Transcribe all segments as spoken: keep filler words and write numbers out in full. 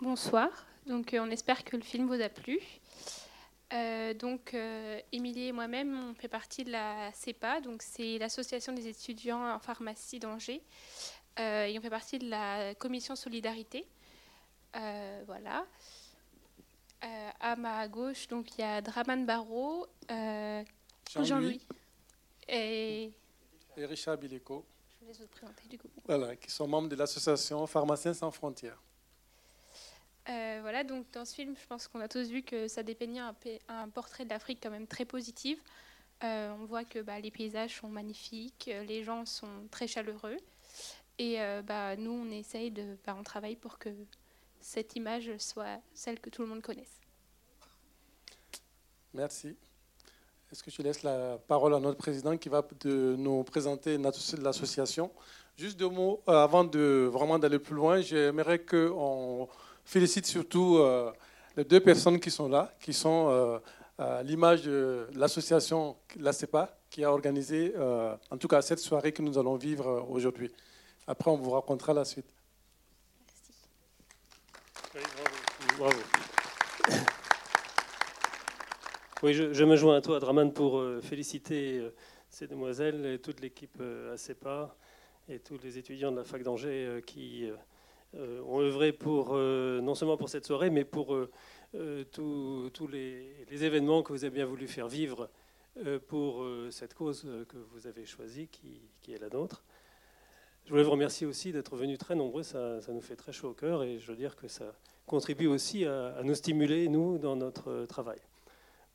Bonsoir. Donc, euh, on espère que le film vous a plu. Euh, donc, euh, Émilie et moi-même, on fait partie de la CEPA, donc c'est l'association des étudiants en pharmacie d'Angers, euh, et on fait partie de la commission solidarité. Euh, voilà. Euh, à ma gauche, donc il y a Draman Barrault, euh, Jean-Louis et... et Richard Bileko. Je vais vous présenter du coup. Voilà, qui sont membres de l'association Pharmaciens Sans Frontières. Euh, voilà, donc dans ce film, je pense qu'on a tous vu que ça dépeignait un, un portrait de l'Afrique quand même très positif. Euh, on voit que bah, les paysages sont magnifiques, les gens sont très chaleureux. Et euh, bah, nous, on essaye de... Bah, on travaille pour que cette image soit celle que tout le monde connaisse. Merci. Est-ce que je laisse la parole à notre président qui va de nous présenter l'association. Juste deux mots, euh, avant de vraiment d'aller plus loin, j'aimerais qu'on... Félicite surtout euh, les deux personnes qui sont là, qui sont euh, à l'image de l'association La CEPA, qui a organisé, euh, en tout cas, cette soirée que nous allons vivre aujourd'hui. Après, on vous racontera la suite. Merci. Bravo. Bravo. Oui, je, je me joins à toi, Draman, pour euh, féliciter euh, ces demoiselles et toute l'équipe euh, La CEPA et tous les étudiants de la fac d'Angers euh, qui... Euh, Euh, ont œuvré pour, euh, non seulement pour cette soirée, mais pour euh, euh, tous les, les événements que vous avez bien voulu faire vivre euh, pour euh, cette cause que vous avez choisie, qui, qui est la nôtre. Je voulais vous remercier aussi d'être venus très nombreux, ça, ça nous fait très chaud au cœur, et je veux dire que ça contribue aussi à, à nous stimuler, nous, dans notre travail.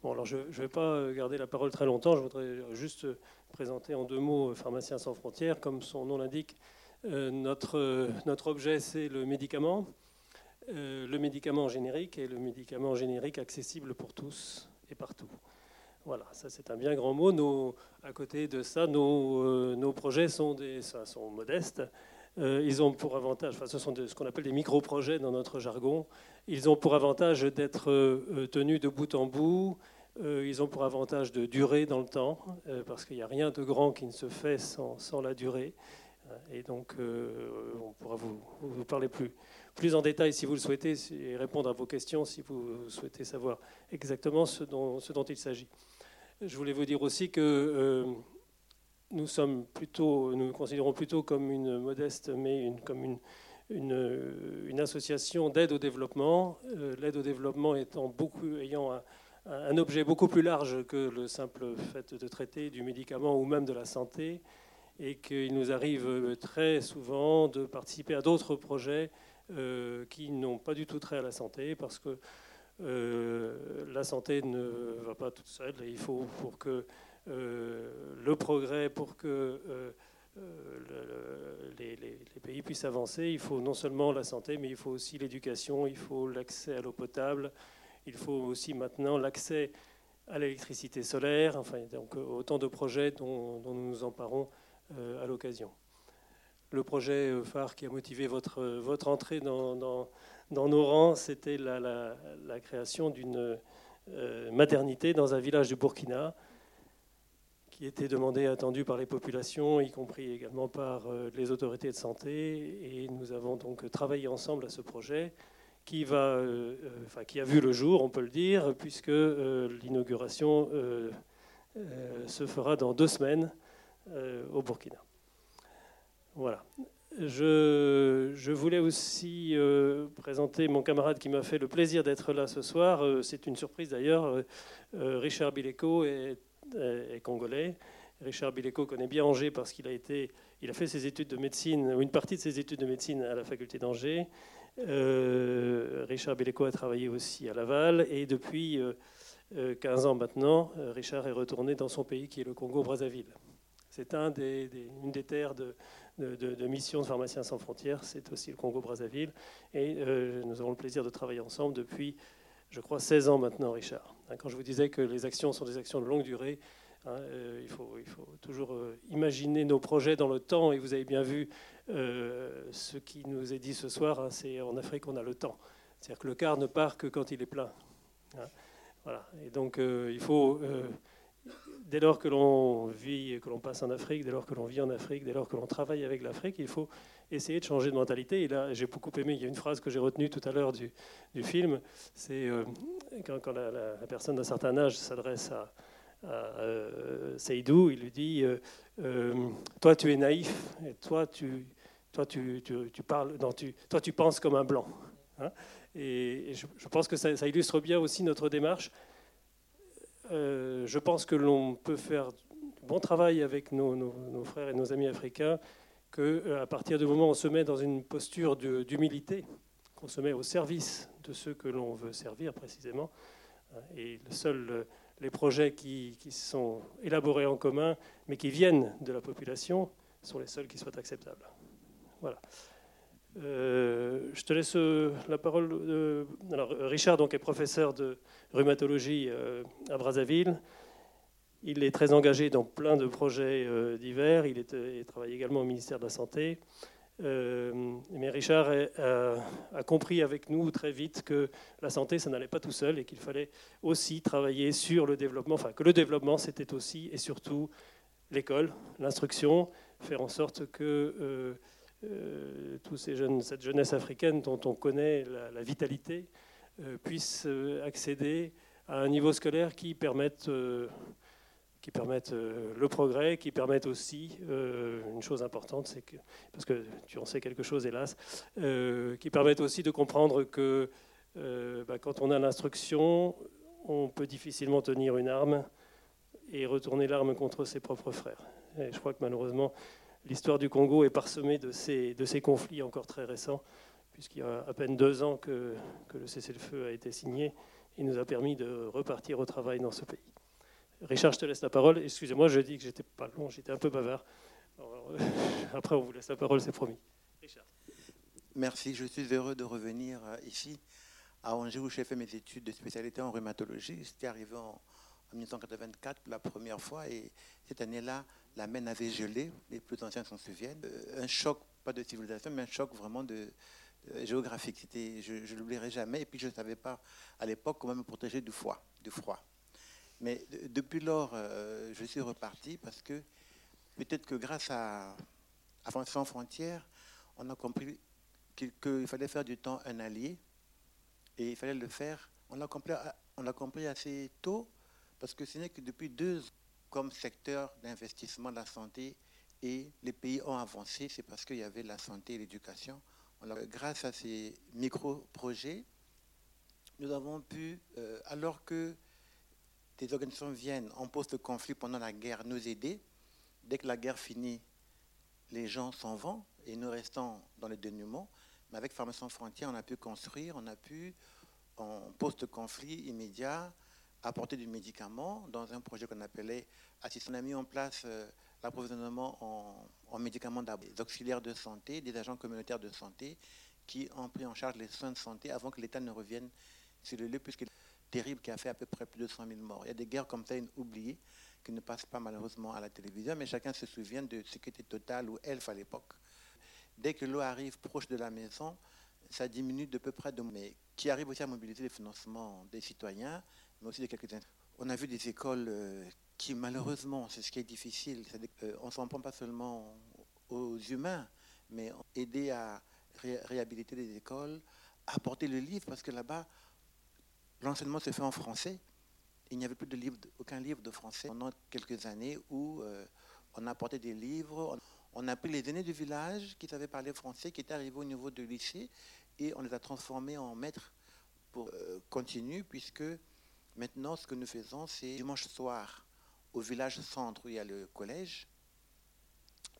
Bon, alors je ne vais pas garder la parole très longtemps, je voudrais juste présenter en deux mots Pharmaciens Sans Frontières, comme son nom l'indique. Euh, notre, euh, notre objet, c'est le médicament, euh, le médicament générique et le médicament générique accessible pour tous et partout. Voilà, ça c'est un bien grand mot. Nos, à côté de ça, nos, euh, nos projets sont, des, ça, sont modestes. Euh, ils ont pour avantage, enfin, ce sont de, ce qu'on appelle des micro-projets dans notre jargon. Ils ont pour avantage d'être euh, tenus de bout en bout. Euh, ils ont pour avantage de durer dans le temps, euh, parce qu'il n'y a rien de grand qui ne se fait sans, sans la durée. Et donc, euh, on pourra vous, vous parler plus, plus en détail si vous le souhaitez et répondre à vos questions si vous souhaitez savoir exactement ce dont, ce dont il s'agit. Je voulais vous dire aussi que euh, nous sommes plutôt, nous considérons plutôt comme une modeste, mais une, comme une, une, une association d'aide au développement. Euh, l'aide au développement étant beaucoup, ayant un, un objet beaucoup plus large que le simple fait de traiter du médicament ou même de la santé. Et qu'il nous arrive très souvent de participer à d'autres projets euh, qui n'ont pas du tout trait à la santé, parce que euh, la santé ne va pas toute seule. Et il faut pour que euh, le progrès, pour que euh, le, les, les, les pays puissent avancer, il faut non seulement la santé, mais il faut aussi l'éducation, il faut l'accès à l'eau potable, il faut aussi maintenant l'accès à l'électricité solaire, enfin donc autant de projets dont, dont nous nous emparons à l'occasion. Le projet phare qui a motivé votre, votre entrée dans, dans, dans nos rangs, c'était la, la, la création d'une euh, maternité dans un village du Burkina qui était demandée et attendue par les populations, y compris également par euh, les autorités de santé. Et nous avons donc travaillé ensemble à ce projet qui, va, euh, enfin, qui a vu le jour, on peut le dire, puisque euh, l'inauguration euh, euh, se fera dans deux semaines. Euh, au Burkina. Voilà. Je, je voulais aussi euh, présenter mon camarade qui m'a fait le plaisir d'être là ce soir. Euh, c'est une surprise d'ailleurs. Euh, Richard Bileko est, est, est congolais. Richard Bileko connaît bien Angers parce qu'il a été, il a fait ses études de médecine, ou une partie de ses études de médecine à la faculté d'Angers. Euh, Richard Bileko a travaillé aussi à Laval et depuis euh, quinze ans maintenant, Richard est retourné dans son pays qui est le Congo-Brazzaville. C'est un des, des, une des terres de, de, de, de mission de Pharmaciens Sans Frontières, c'est aussi le Congo-Brazzaville. Et euh, nous avons le plaisir de travailler ensemble depuis, je crois, seize ans maintenant, Richard. Hein, quand je vous disais que les actions sont des actions de longue durée, hein, euh, il faut, il faut toujours euh, imaginer nos projets dans le temps. Et vous avez bien vu euh, ce qui nous est dit ce soir, hein, c'est en Afrique, on a le temps. C'est-à-dire que le quart ne part que quand il est plein. Hein, voilà. Et donc, euh, il faut... Euh, Dès lors que l'on vit et que l'on passe en Afrique, dès lors que l'on vit en Afrique, dès lors que l'on travaille avec l'Afrique, il faut essayer de changer de mentalité. Et là, j'ai beaucoup aimé, il y a une phrase que j'ai retenue tout à l'heure du, du film, c'est euh, quand, quand la, la, la personne d'un certain âge s'adresse à, à euh, Seydou, il lui dit euh, euh, « Toi, tu es naïf, et toi, tu, toi, tu, tu, tu, parles, non, tu, toi, tu penses comme un blanc. Hein » Et, et je, je pense que ça, ça illustre bien aussi notre démarche. Euh, je pense que l'on peut faire du bon travail avec nos, nos, nos frères et nos amis africains, qu'à partir du moment où on se met dans une posture de, d'humilité, qu'on se met au service de ceux que l'on veut servir précisément. Et seuls les projets qui, qui sont élaborés en commun, mais qui viennent de la population, sont les seuls qui soient acceptables. Voilà. Euh, je te laisse la parole. De... Alors, Richard donc, est professeur de rhumatologie à Brazzaville. Il est très engagé dans plein de projets divers. Il, est, il travaille également au ministère de la Santé. Euh, mais Richard a, a compris avec nous très vite que la santé, ça n'allait pas tout seul et qu'il fallait aussi travailler sur le développement. Enfin, que le développement, c'était aussi et surtout l'école, l'instruction, faire en sorte que... Euh, Euh, tous ces jeunes, cette jeunesse africaine dont on connaît la, la vitalité euh, puisse euh, accéder à un niveau scolaire qui permette, euh, qui permette euh, le progrès, qui permette aussi euh, une chose importante, c'est que, parce que tu en sais quelque chose hélas, euh, qui permette aussi de comprendre que euh, bah, quand on a l'instruction, on peut difficilement tenir une arme et retourner l'arme contre ses propres frères. Et je crois que malheureusement, l'histoire du Congo est parsemée de ces, de ces conflits encore très récents, puisqu'il y a à peine deux ans que, que le cessez-le-feu a été signé et nous a permis de repartir au travail dans ce pays. Richard, je te laisse la parole. Excusez-moi, je dis que j'étais pas long, j'étais un peu bavard. Alors, euh, après, on vous laisse la parole, c'est promis. Richard. Merci, je suis heureux de revenir ici, à Angers, où j'ai fait mes études de spécialité en rhumatologie. J'étais arrivé en, en mille neuf cent quatre-vingt-quatre la première fois et cette année-là, la Maine avait gelé, les plus anciens s'en souviennent. Un choc, pas de civilisation, mais un choc vraiment de, de géographique. C'était, je, je l'oublierai jamais. Et puis je ne savais pas à l'époque comment me protéger du froid. Du froid. Mais de, depuis lors, euh, je suis reparti parce que peut-être que grâce à Pharmaciens Sans Frontières, on a compris qu'il, qu'il fallait faire du temps un allié. Et il fallait le faire. On l'a compris, on l'a compris assez tôt parce que ce n'est que depuis deux ans. Comme secteur d'investissement de la santé et les pays ont avancé, c'est parce qu'il y avait la santé et l'éducation. Grâce à ces micro-projets, nous avons pu, euh, alors que des organisations viennent en post-conflit pendant la guerre, nous aider. Dès que la guerre finit, les gens s'en vont et nous restons dans le dénuement. Mais avec Pharmaciens Sans Frontières, on a pu construire, on a pu, en post-conflit immédiat, apporter du médicament dans un projet qu'on appelait Assistance. On a mis en place euh, l'approvisionnement en, en médicaments d'abord, des auxiliaires de santé, des agents communautaires de santé qui ont pris en charge les soins de santé avant que l'État ne revienne sur le lieu, puisque c'est terrible, qui a fait à peu près plus de cent mille morts. Il y a des guerres comme ça, oubliées, qui ne passent pas malheureusement à la télévision, mais chacun se souvient de ce qu'était Total ou Elf à l'époque. Dès que l'eau arrive proche de la maison, ça diminue de peu près de... Mais qui arrive aussi à mobiliser les financements des citoyens, mais aussi de quelques... On a vu des écoles qui, malheureusement, c'est ce qui est difficile, on ne s'en prend pas seulement aux humains, mais aider à ré- réhabiliter les écoles, apporter le livre, parce que là-bas, l'enseignement se fait en français. Il n'y avait plus de livre, aucun livre de français pendant quelques années où euh, on apportait des livres. On a pris les aînés du village qui savaient parler français, qui étaient arrivés au niveau du lycée, et on les a transformés en maîtres pour euh, continuer, puisque... Maintenant, ce que nous faisons, c'est dimanche soir, au village centre où il y a le collège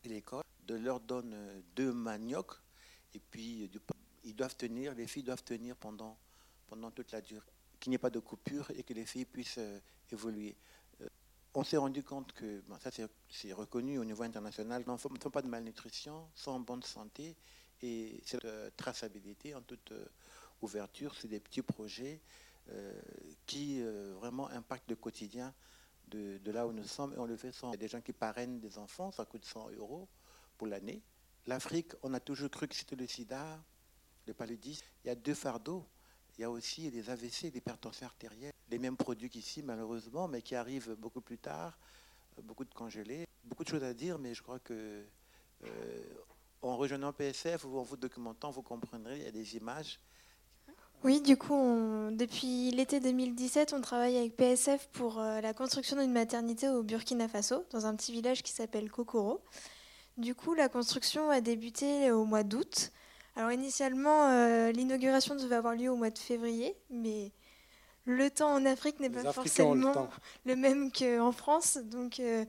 et l'école, de leur donne deux manioc et puis du pain. Ils doivent tenir, les filles doivent tenir pendant, pendant toute la durée, qu'il n'y ait pas de coupure et que les filles puissent euh, évoluer. Euh, on s'est rendu compte que, bon, ça c'est, c'est reconnu au niveau international, ils ne font pas de malnutrition, sont en bonne santé et cette euh, traçabilité en toute euh, ouverture, c'est des petits projets Euh, qui euh, vraiment impacte le quotidien de, de là où nous sommes. Et on le fait sans... Il y a des gens qui parrainent des enfants, ça coûte cent euros pour l'année. L'Afrique, on a toujours cru que c'était le sida, le paludisme. Il y a deux fardeaux. Il y a aussi des A V C, l'hypertension artérielle. Les mêmes produits qu'ici, malheureusement, mais qui arrivent beaucoup plus tard, beaucoup de congelés. Beaucoup de choses à dire, mais je crois que euh, En rejoignant P S F ou en vous documentant, vous comprendrez, il y a des images. Oui, du coup, on, depuis l'été deux mille dix-sept, on travaille avec P S F pour euh, la construction d'une maternité au Burkina Faso, dans un petit village qui s'appelle Kokoro. Du coup, la construction a débuté au mois d'août. Alors initialement, euh, l'inauguration devait avoir lieu au mois de février, mais le temps en Afrique n'est pas forcément le même qu'en France, donc euh,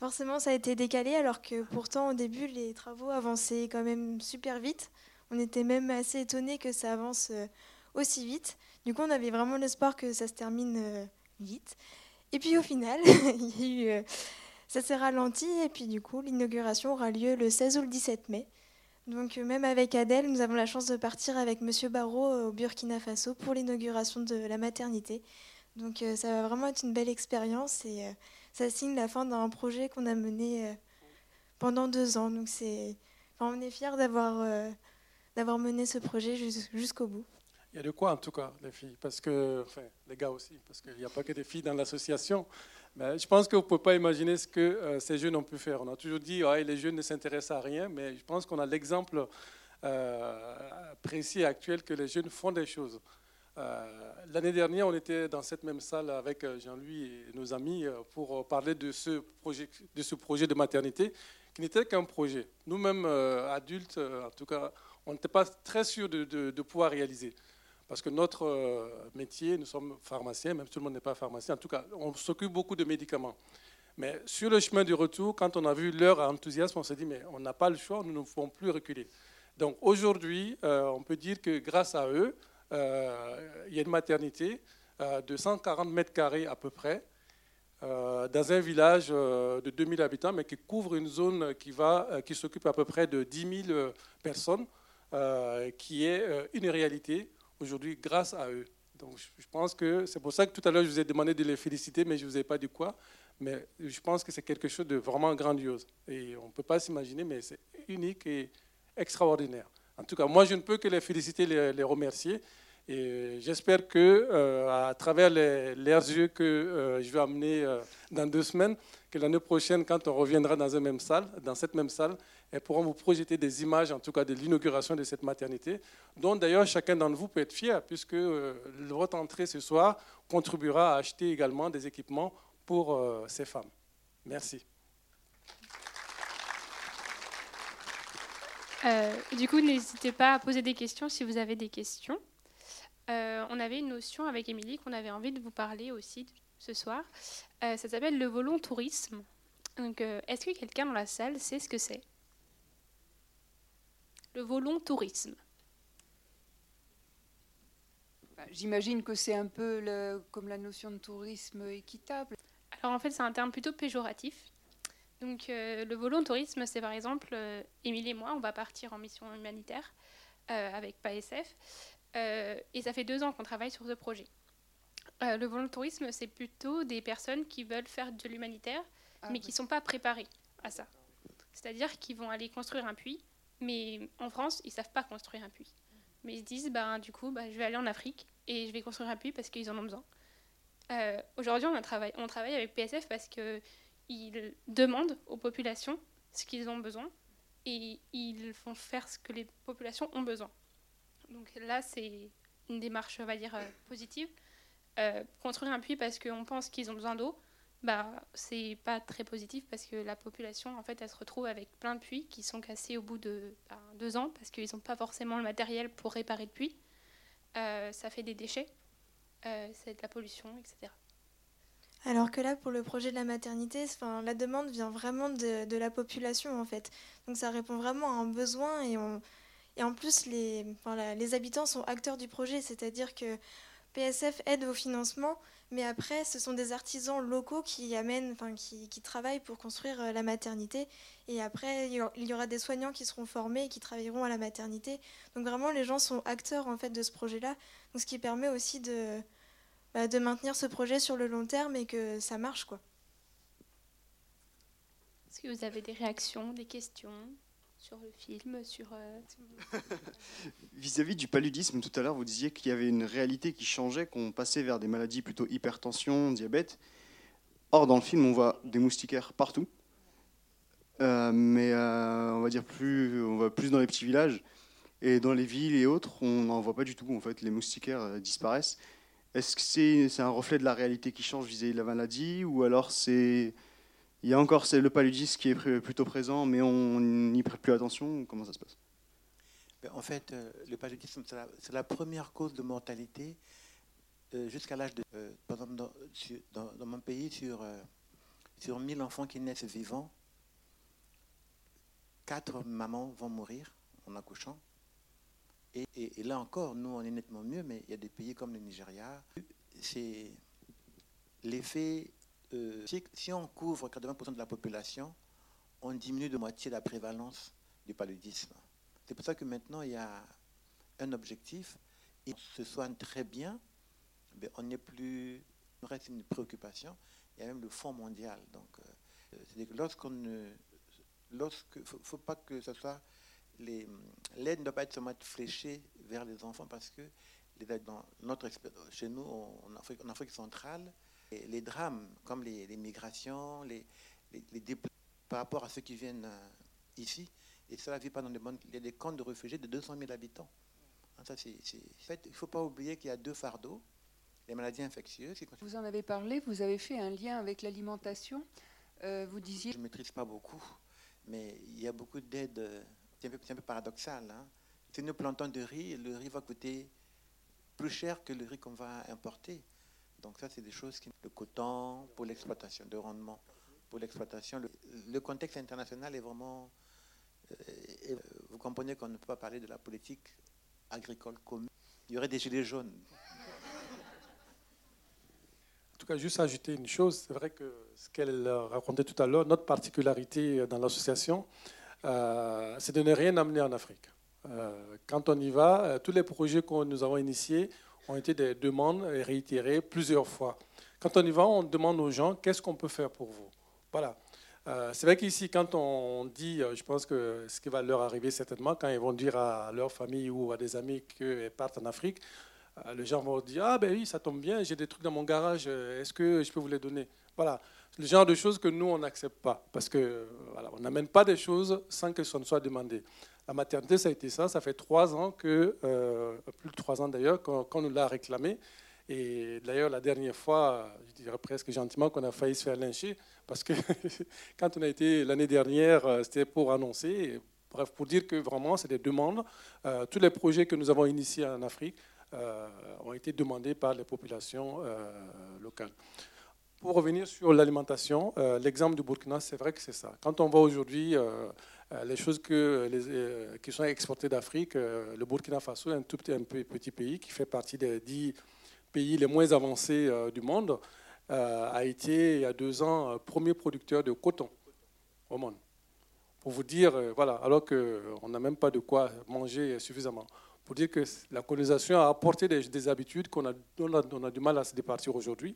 forcément ça a été décalé, alors que pourtant au début les travaux avançaient quand même super vite. On était même assez étonnés que ça avance euh, aussi vite. Du coup on avait vraiment l'espoir que ça se termine euh, vite. Et puis au final, il y a eu, euh, ça s'est ralenti et puis du coup l'inauguration aura lieu le seize ou le dix-sept mai. Donc même avec Adèle, nous avons la chance de partir avec Monsieur Barrault au Burkina Faso pour l'inauguration de la maternité. Donc ça va vraiment être une belle expérience et ça signe la fin d'un projet qu'on a mené pendant deux ans. Donc c'est, enfin, on est fiers d'avoir, d'avoir mené ce projet jusqu'au bout. Il y a de quoi en tout cas, les filles, parce que, enfin les gars aussi, parce qu'il n'y a pas que des filles dans l'association. Mais je pense que vous ne pouvez pas imaginer ce que euh, ces jeunes ont pu faire. On a toujours dit ah, les jeunes ne s'intéressent à rien, mais je pense qu'on a l'exemple euh, précis et actuel que les jeunes font des choses. Euh, l'année dernière, on était dans cette même salle avec Jean-Louis et nos amis pour parler de ce projet de, ce projet de maternité qui n'était qu'un projet. Nous-mêmes, euh, adultes, en tout cas, on n'était pas très sûrs de, de, de pouvoir réaliser. Parce que notre métier, nous sommes pharmaciens, même si tout le monde n'est pas pharmacien, en tout cas, on s'occupe beaucoup de médicaments. Mais sur le chemin du retour, quand on a vu leur enthousiasme, on s'est dit, mais on n'a pas le choix, nous ne pouvons plus reculer. Donc aujourd'hui, euh, on peut dire que grâce à eux, euh, il y a une maternité euh, de cent quarante mètres carrés à peu près, euh, dans un village euh, de deux mille habitants, mais qui couvre une zone qui, va, euh, qui s'occupe à peu près de dix mille personnes, euh, qui est euh, une réalité aujourd'hui grâce à eux. Donc je pense que c'est pour ça que tout à l'heure je vous ai demandé de les féliciter, mais je ne vous ai pas dit quoi. Mais je pense que c'est quelque chose de vraiment grandiose. Et on ne peut pas s'imaginer, mais c'est unique et extraordinaire. En tout cas, moi je ne peux que les féliciter, les, les remercier. Et j'espère qu'à euh, travers les, leurs yeux que euh, je vais amener euh, dans deux semaines, que l'année prochaine, quand on reviendra dans, une même salle, dans cette même salle, elles pourront vous projeter des images, en tout cas de l'inauguration de cette maternité, dont d'ailleurs chacun d'entre vous peut être fier, puisque euh, votre entrée ce soir contribuera à acheter également des équipements pour euh, ces femmes. Merci. Euh, du coup, n'hésitez pas à poser des questions si vous avez des questions. Euh, on avait une notion avec Émilie qu'on avait envie de vous parler aussi ce soir. Euh, ça s'appelle le volontourisme. Donc, euh, est-ce que quelqu'un dans la salle sait ce que c'est ? Le volontourisme. J'imagine que c'est un peu le, comme la notion de tourisme équitable. Alors en fait, c'est un terme plutôt péjoratif. Donc, euh, le volontourisme, c'est par exemple, Émilie euh, et moi, on va partir en mission humanitaire euh, avec P A S F. Euh, et ça fait deux ans qu'on travaille sur ce projet. Euh, le volontourisme, c'est plutôt des personnes qui veulent faire de l'humanitaire, ah, mais oui. qui ne sont pas préparées à ça. C'est-à-dire qu'ils vont aller construire un puits, mais en France, ils ne savent pas construire un puits. Mais ils se disent, bah, du coup, bah, je vais aller en Afrique et je vais construire un puits parce qu'ils en ont besoin. Euh, aujourd'hui, on, a travaille, on travaille avec P S F parce qu'ils demandent aux populations ce qu'ils ont besoin et ils font faire ce que les populations ont besoin. Donc là, c'est une démarche, on va dire, positive. Euh, construire un puits parce qu'on pense qu'ils ont besoin d'eau, bah, c'est pas très positif parce que la population, en fait, elle se retrouve avec plein de puits qui sont cassés au bout de bah, deux ans parce qu'ils n'ont pas forcément le matériel pour réparer le puits. Euh, ça fait des déchets, euh, c'est de la pollution, et cetera. Alors que là, pour le projet de la maternité, enfin, la demande vient vraiment de, de la population, en fait. Donc ça répond vraiment à un besoin et on... Et en plus, les, enfin, la, les habitants sont acteurs du projet, c'est-à-dire que P S F aide au financement, mais après, ce sont des artisans locaux qui amènent, enfin, qui, qui travaillent pour construire la maternité. Et après, il y aura des soignants qui seront formés et qui travailleront à la maternité. Donc vraiment, les gens sont acteurs en fait de ce projet-là, donc ce qui permet aussi de, bah, de maintenir ce projet sur le long terme et que ça marche, quoi. Est-ce que vous avez des réactions, des questions ? Sur le film, sur... Euh... Vis-à-vis du paludisme, tout à l'heure, vous disiez qu'il y avait une réalité qui changeait, qu'on passait vers des maladies plutôt hypertension, diabète. Or, dans le film, on voit des moustiquaires partout. Euh, mais euh, on va dire plus, on va plus dans les petits villages. Et dans les villes et autres, on n'en voit pas du tout. En fait, les moustiquaires disparaissent. Est-ce que c'est, c'est un reflet de la réalité qui change vis-à-vis de la maladie, ou alors c'est, il y a encore c'est le paludisme qui est plutôt présent, mais on n'y prête plus attention? Comment ça se passe? En fait, le paludisme, c'est la, c'est la première cause de mortalité jusqu'à l'âge de... Par exemple, dans, dans, dans mon pays, sur, sur mille enfants qui naissent vivants, quatre mamans vont mourir en accouchant. Et, et, et là encore, nous, on est nettement mieux, mais il y a des pays comme le Nigeria. C'est l'effet... Euh, si, si on couvre quatre-vingts pour cent de la population, on diminue de moitié la prévalence du paludisme. C'est pour ça que maintenant, il y a un objectif. Et on se soigne très bien, mais on n'est plus... Il reste une préoccupation. Il y a même le Fonds mondial. Donc, euh, c'est-à-dire que lorsqu'on... Euh, lorsque, faut, faut pas que ce soit... Les, l'aide ne doit pas être seulement fléchée vers les enfants, parce que les, dans notre, chez nous, en Afrique, en Afrique centrale, les, les drames comme les, les migrations, les, les, les déplacements par rapport à ceux qui viennent ici, et cela ne vit pas dans les bonnes... Il y a des camps de réfugiés de deux cent mille habitants. Ça, c'est, c'est... En fait, il ne faut pas oublier qu'il y a deux fardeaux, les maladies infectieuses. Qui... Vous en avez parlé, vous avez fait un lien avec l'alimentation. Euh, vous disiez... Je ne maîtrise pas beaucoup, mais il y a beaucoup d'aides... C'est un peu, c'est un peu paradoxal. Hein. Si nous plantons du riz, le riz va coûter plus cher que le riz qu'on va importer. Donc ça, c'est des choses qui... Le coton pour l'exploitation, de rendement pour l'exploitation. Le, le contexte international est vraiment... Euh, euh, vous comprenez qu'on ne peut pas parler de la politique agricole commune. Il y aurait des gilets jaunes. En tout cas, juste ajouter une chose. C'est vrai que ce qu'elle racontait tout à l'heure, notre particularité dans l'association... Euh, c'est de ne rien amener en Afrique. Euh, quand on y va, euh, tous les projets que nous avons initiés ont été des demandes réitérées plusieurs fois. Quand on y va, on demande aux gens qu'est-ce qu'on peut faire pour vous. Voilà. Euh, c'est vrai qu'ici, quand on dit, je pense que ce qui va leur arriver certainement, quand ils vont dire à leur famille ou à des amis qu'ils partent en Afrique, euh, les gens vont dire « Ah ben oui, ça tombe bien, j'ai des trucs dans mon garage, est-ce que je peux vous les donner ?» Voilà. Le genre de choses que nous, on n'accepte pas, parce que voilà, on n'amène pas des choses sans que ça ne soit demandé. La maternité, ça a été ça. Ça fait trois ans, que, euh, plus de trois ans d'ailleurs, qu'on, qu'on nous l'a réclamé. Et d'ailleurs, la dernière fois, je dirais presque gentiment qu'on a failli se faire lyncher, parce que quand on a été l'année dernière, c'était pour annoncer, et, bref, pour dire que vraiment, c'est des demandes. Euh, tous les projets que nous avons initiés en Afrique euh, ont été demandés par les populations euh, locales. Pour revenir sur l'alimentation, euh, l'exemple du Burkina, c'est vrai que c'est ça. Quand on voit aujourd'hui euh, les choses que, les, euh, qui sont exportées d'Afrique, euh, le Burkina Faso est un tout petit, un petit pays qui fait partie des dix pays les moins avancés euh, du monde, euh, a été, il y a deux ans, premier producteur de coton au monde. Pour vous dire, euh, voilà, alors qu'on n'a même pas de quoi manger suffisamment. Pour dire que la colonisation a apporté des, des habitudes qu'on a, on a, on a du mal à se départir aujourd'hui.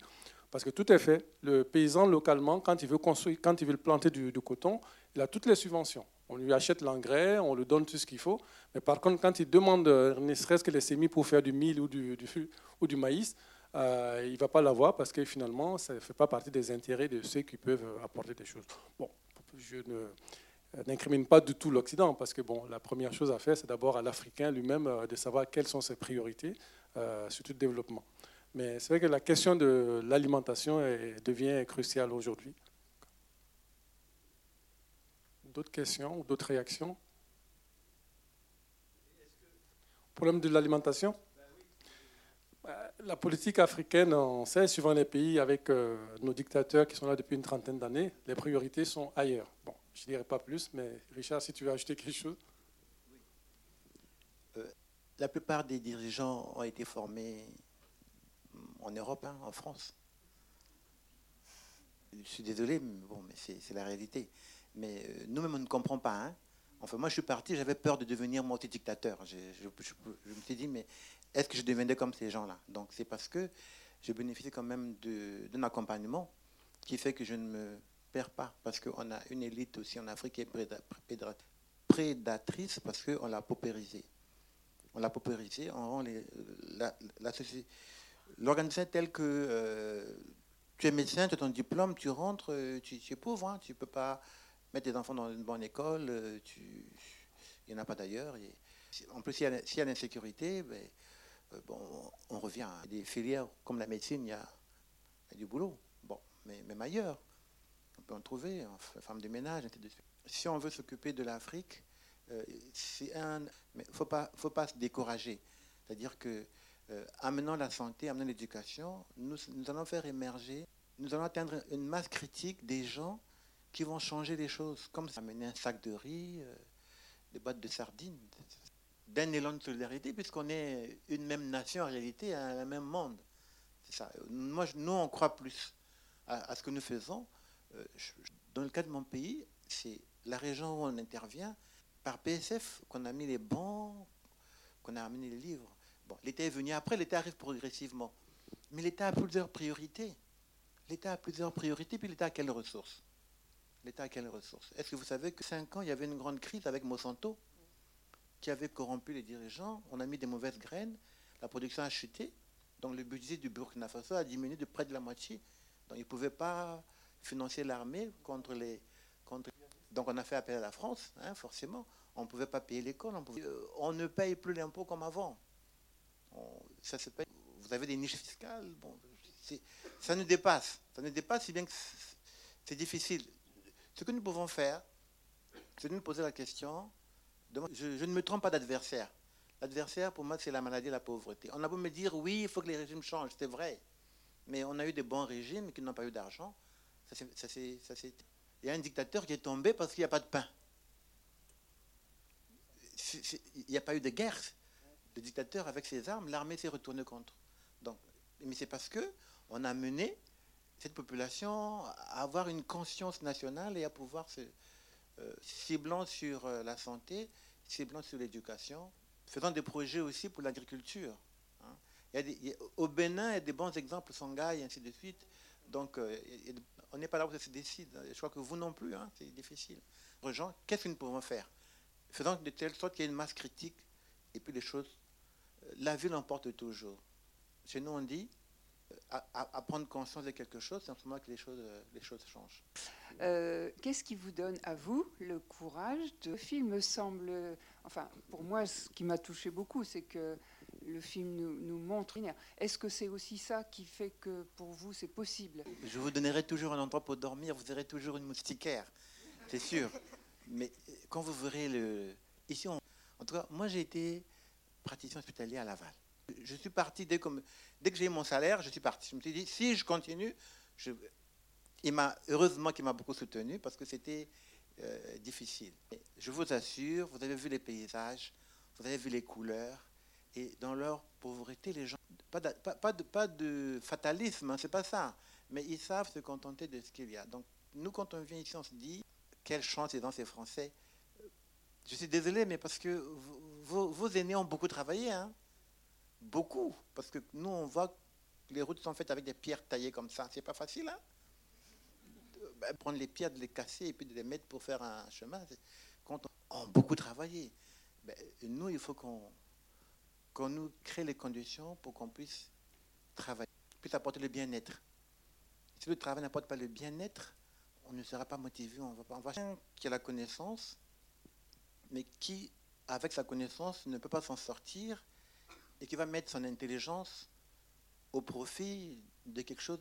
Parce que tout est fait. Le paysan, localement, quand il veut construire, quand il veut planter du, du coton, il a toutes les subventions. On lui achète l'engrais, on lui donne tout ce qu'il faut. Mais par contre, quand il demande ne serait-ce que les semis pour faire du mil ou du, du, ou du maïs, euh, il ne va pas l'avoir parce que finalement, ça ne fait pas partie des intérêts de ceux qui peuvent apporter des choses. Bon, je ne... n'incrimine pas du tout l'Occident, parce que bon, la première chose à faire, c'est d'abord à l'Africain lui-même de savoir quelles sont ses priorités, euh, surtout le développement. Mais c'est vrai que la question de l'alimentation est, devient cruciale aujourd'hui. D'autres questions ou d'autres réactions? Problème de l'alimentation? La politique africaine, on sait, suivant les pays avec euh, nos dictateurs qui sont là depuis une trentaine d'années, les priorités sont ailleurs. Bon, je ne dirai pas plus, mais Richard, si tu veux ajouter quelque chose. Oui. Euh, la plupart des dirigeants ont été formés en Europe, hein, en France. Je suis désolé, mais, bon, mais c'est, c'est la réalité. Mais euh, nous-mêmes, on ne comprend pas, hein. Enfin, moi, je suis parti, j'avais peur de devenir mon petit dictateur. Je, je, je, je me suis dit, mais est-ce que je deviendrais comme ces gens-là? Donc, c'est parce que je bénéficie quand même de, d'un accompagnement qui fait que je ne me perds pas. Parce qu'on a une élite aussi en Afrique qui est prédatrice parce qu'on l'a paupérisée. On l'a paupérisée, on rend les, la, la société... L'organisation telle que euh, tu es médecin, tu as ton diplôme, tu rentres, tu, tu es pauvre, hein, tu ne peux pas... mettre des enfants dans une bonne école, tu... il n'y en a pas d'ailleurs. En plus, s'il y a une insécurité, ben, bon, on revient à des filières comme la médecine, il y a, il y a du boulot. Bon, mais même ailleurs, on peut en trouver, en femme de ménage, et cetera. Si on veut s'occuper de l'Afrique, euh, c'est un... mais faut pas, faut pas se décourager. C'est-à-dire que euh, amenant la santé, amenant l'éducation, nous, nous allons faire émerger, nous allons atteindre une masse critique des gens qui vont changer les choses, comme amener un sac de riz, euh, des boîtes de sardines, d'un élan de solidarité, puisqu'on est une même nation en réalité, un même monde. C'est ça. Moi, nous, on croit plus à, à ce que nous faisons. Euh, je, dans le cas de mon pays, c'est la région où on intervient, par P S F, qu'on a mis les bancs, qu'on a amené les livres. Bon, l'État est venu après, l'État arrive progressivement. Mais l'État a plusieurs priorités. L'État a plusieurs priorités, puis l'État a quelles ressources? L'État a quelles ressources? Est-ce que vous savez que cinq ans, il y avait une grande crise avec Monsanto, qui avait corrompu les dirigeants, on a mis des mauvaises graines, la production a chuté, donc le budget du Burkina Faso a diminué de près de la moitié. Donc ils ne pouvaient pas financer l'armée contre les... Contre... Donc on a fait appel à la France, hein, forcément. On ne pouvait pas payer l'école. On, pouvait... on ne paye plus l'impôt comme avant. On... Ça se paye. Vous avez des niches fiscales. Bon, c'est... Ça nous dépasse. Ça nous dépasse, si bien que c'est difficile. Ce que nous pouvons faire, c'est de nous poser la question... Je, je ne me trompe pas d'adversaire. L'adversaire, pour moi, c'est la maladie et la pauvreté. On a beau me dire, oui, il faut que les régimes changent, c'est vrai. Mais on a eu des bons régimes qui n'ont pas eu d'argent. Ça, c'est, ça, c'est, ça, c'est... Il y a un dictateur qui est tombé parce qu'il n'y a pas de pain. C'est, c'est, il n'y a pas eu de guerre. Le dictateur, avec ses armes, l'armée s'est retournée contre. Donc, mais c'est parce qu'on a mené cette population à avoir une conscience nationale et à pouvoir se... Euh, ciblant sur euh, la santé, ciblant sur l'éducation, faisant des projets aussi pour l'agriculture. Hein. Il y a des, il y a, au Bénin, il y a des bons exemples, Songhai, et ainsi de suite. Donc, euh, il, on n'est pas là où ça se décide. Je crois que vous non plus, hein, c'est difficile. Rejoint, qu'est-ce que nous pouvons faire? Faisons de telle sorte qu'il y ait une masse critique, et puis les choses, euh, la vie l'emporte toujours. Chez nous, on dit, à, à, à prendre conscience de quelque chose, c'est en ce moment que les choses, les choses changent. Euh, qu'est-ce qui vous donne à vous le courage de... Le film me semble, enfin pour moi ce qui m'a touché beaucoup, c'est que le film nous, nous montre. Est-ce que c'est aussi ça qui fait que pour vous c'est possible? Je vous donnerai toujours un endroit pour dormir, vous aurez toujours une moustiquaire, c'est sûr. Mais quand vous verrez le... Ici, on... en tout cas, moi j'ai été praticien hospitalier à Laval. Je suis parti dès que, dès que j'ai eu mon salaire, je suis parti. Je me suis dit, si je continue, je... Il m'a, heureusement qu'il m'a beaucoup soutenu parce que c'était euh, difficile. Et je vous assure, vous avez vu les paysages, vous avez vu les couleurs, et dans leur pauvreté, les gens, pas de, pas, pas de, pas de fatalisme, hein, c'est pas ça, mais ils savent se contenter de ce qu'il y a. Donc nous, quand on vient ici, on se dit, quelle chance ils ont ces Français. Je suis désolé, mais parce que vos, vos aînés ont beaucoup travaillé, hein. Beaucoup, parce que nous, on voit que les routes sont faites avec des pierres taillées comme ça. C'est pas facile, hein? Ben, prendre les pierres, de les casser et puis de les mettre pour faire un chemin. Quand on a beaucoup travaillé, ben, nous, il faut qu'on, qu'on nous crée les conditions pour qu'on puisse travailler, puisse apporter le bien-être. Si le travail n'apporte pas le bien-être, on ne sera pas motivé, on va pas... On va... Qui a la connaissance, mais qui, avec sa connaissance, ne peut pas s'en sortir et qui va mettre son intelligence au profit de quelque chose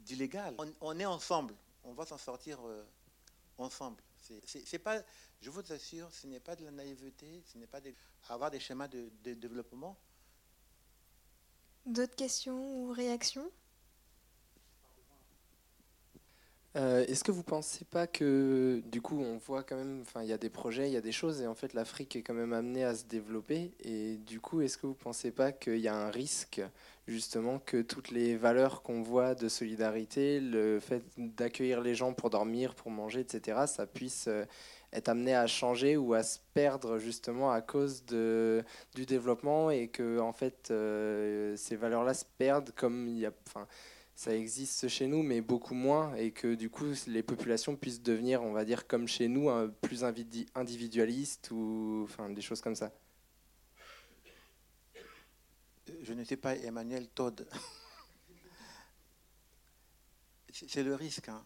d'illégal. On, on est ensemble. On va s'en sortir euh, ensemble. C'est, c'est, c'est pas, je vous assure, ce n'est pas de la naïveté, ce n'est pas de, avoir des schémas de, de développement. D'autres questions ou réactions? euh, Est-ce que vous pensez pas que, du coup, on voit quand même, enfin, il y a des projets, il y a des choses, et en fait, l'Afrique est quand même amenée à se développer. Et du coup, est-ce que vous pensez pas qu'il y a un risque? Justement, que toutes les valeurs qu'on voit de solidarité, le fait d'accueillir les gens pour dormir, pour manger, et cetera, ça puisse être amené à changer ou à se perdre justement à cause de, du développement et que en fait, euh, ces valeurs-là se perdent comme il y a... Enfin, ça existe chez nous, mais beaucoup moins, et que du coup, les populations puissent devenir, on va dire, comme chez nous, plus individualistes ou enfin, des choses comme ça. Je ne sais pas, Emmanuel Todd. C'est le risque. Hein.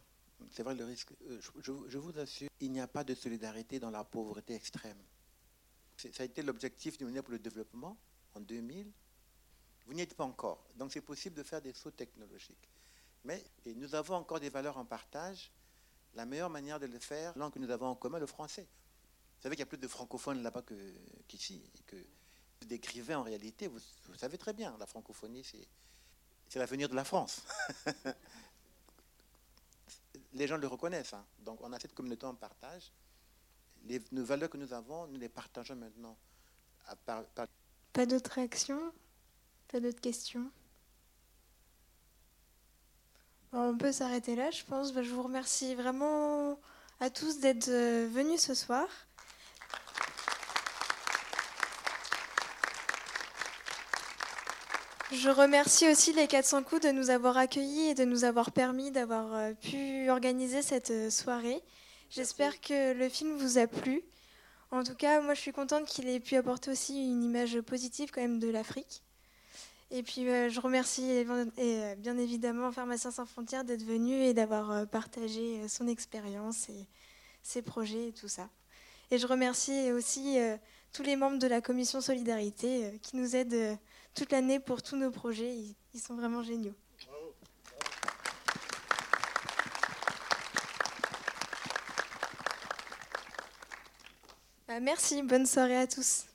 c'est vrai le risque. Je, je, je vous assure, il n'y a pas de solidarité dans la pauvreté extrême. Ça a été l'objectif du ministère pour le développement en deux mille. Vous n'y êtes pas encore. Donc c'est possible de faire des sauts technologiques. Mais et nous avons encore des valeurs en partage. La meilleure manière de le faire, langue que nous avons en commun, le français. Vous savez qu'il y a plus de francophones là-bas que, qu'ici. Et que vous décrivez en réalité, vous, vous savez très bien, la francophonie, c'est, c'est l'avenir de la France. Les gens le reconnaissent. Hein. Donc on a cette communauté en partage. Les, nos valeurs que nous avons, nous les partageons maintenant. À par, par... Pas d'autres réactions ? Pas d'autres questions ? On peut s'arrêter là, je pense. Je vous remercie vraiment à tous d'être venus ce soir. Je remercie aussi les quatre cents coups de nous avoir accueillis et de nous avoir permis d'avoir pu organiser cette soirée. J'espère que le film vous a plu. En tout cas, moi, je suis contente qu'il ait pu apporter aussi une image positive quand même de l'Afrique. Et puis, je remercie bien évidemment Pharmaciens Sans Frontières d'être venu et d'avoir partagé son expérience et ses projets et tout ça. Et je remercie aussi tous les membres de la commission Solidarité qui nous aident toute l'année pour tous nos projets. Ils sont vraiment géniaux. Merci, bonne soirée à tous.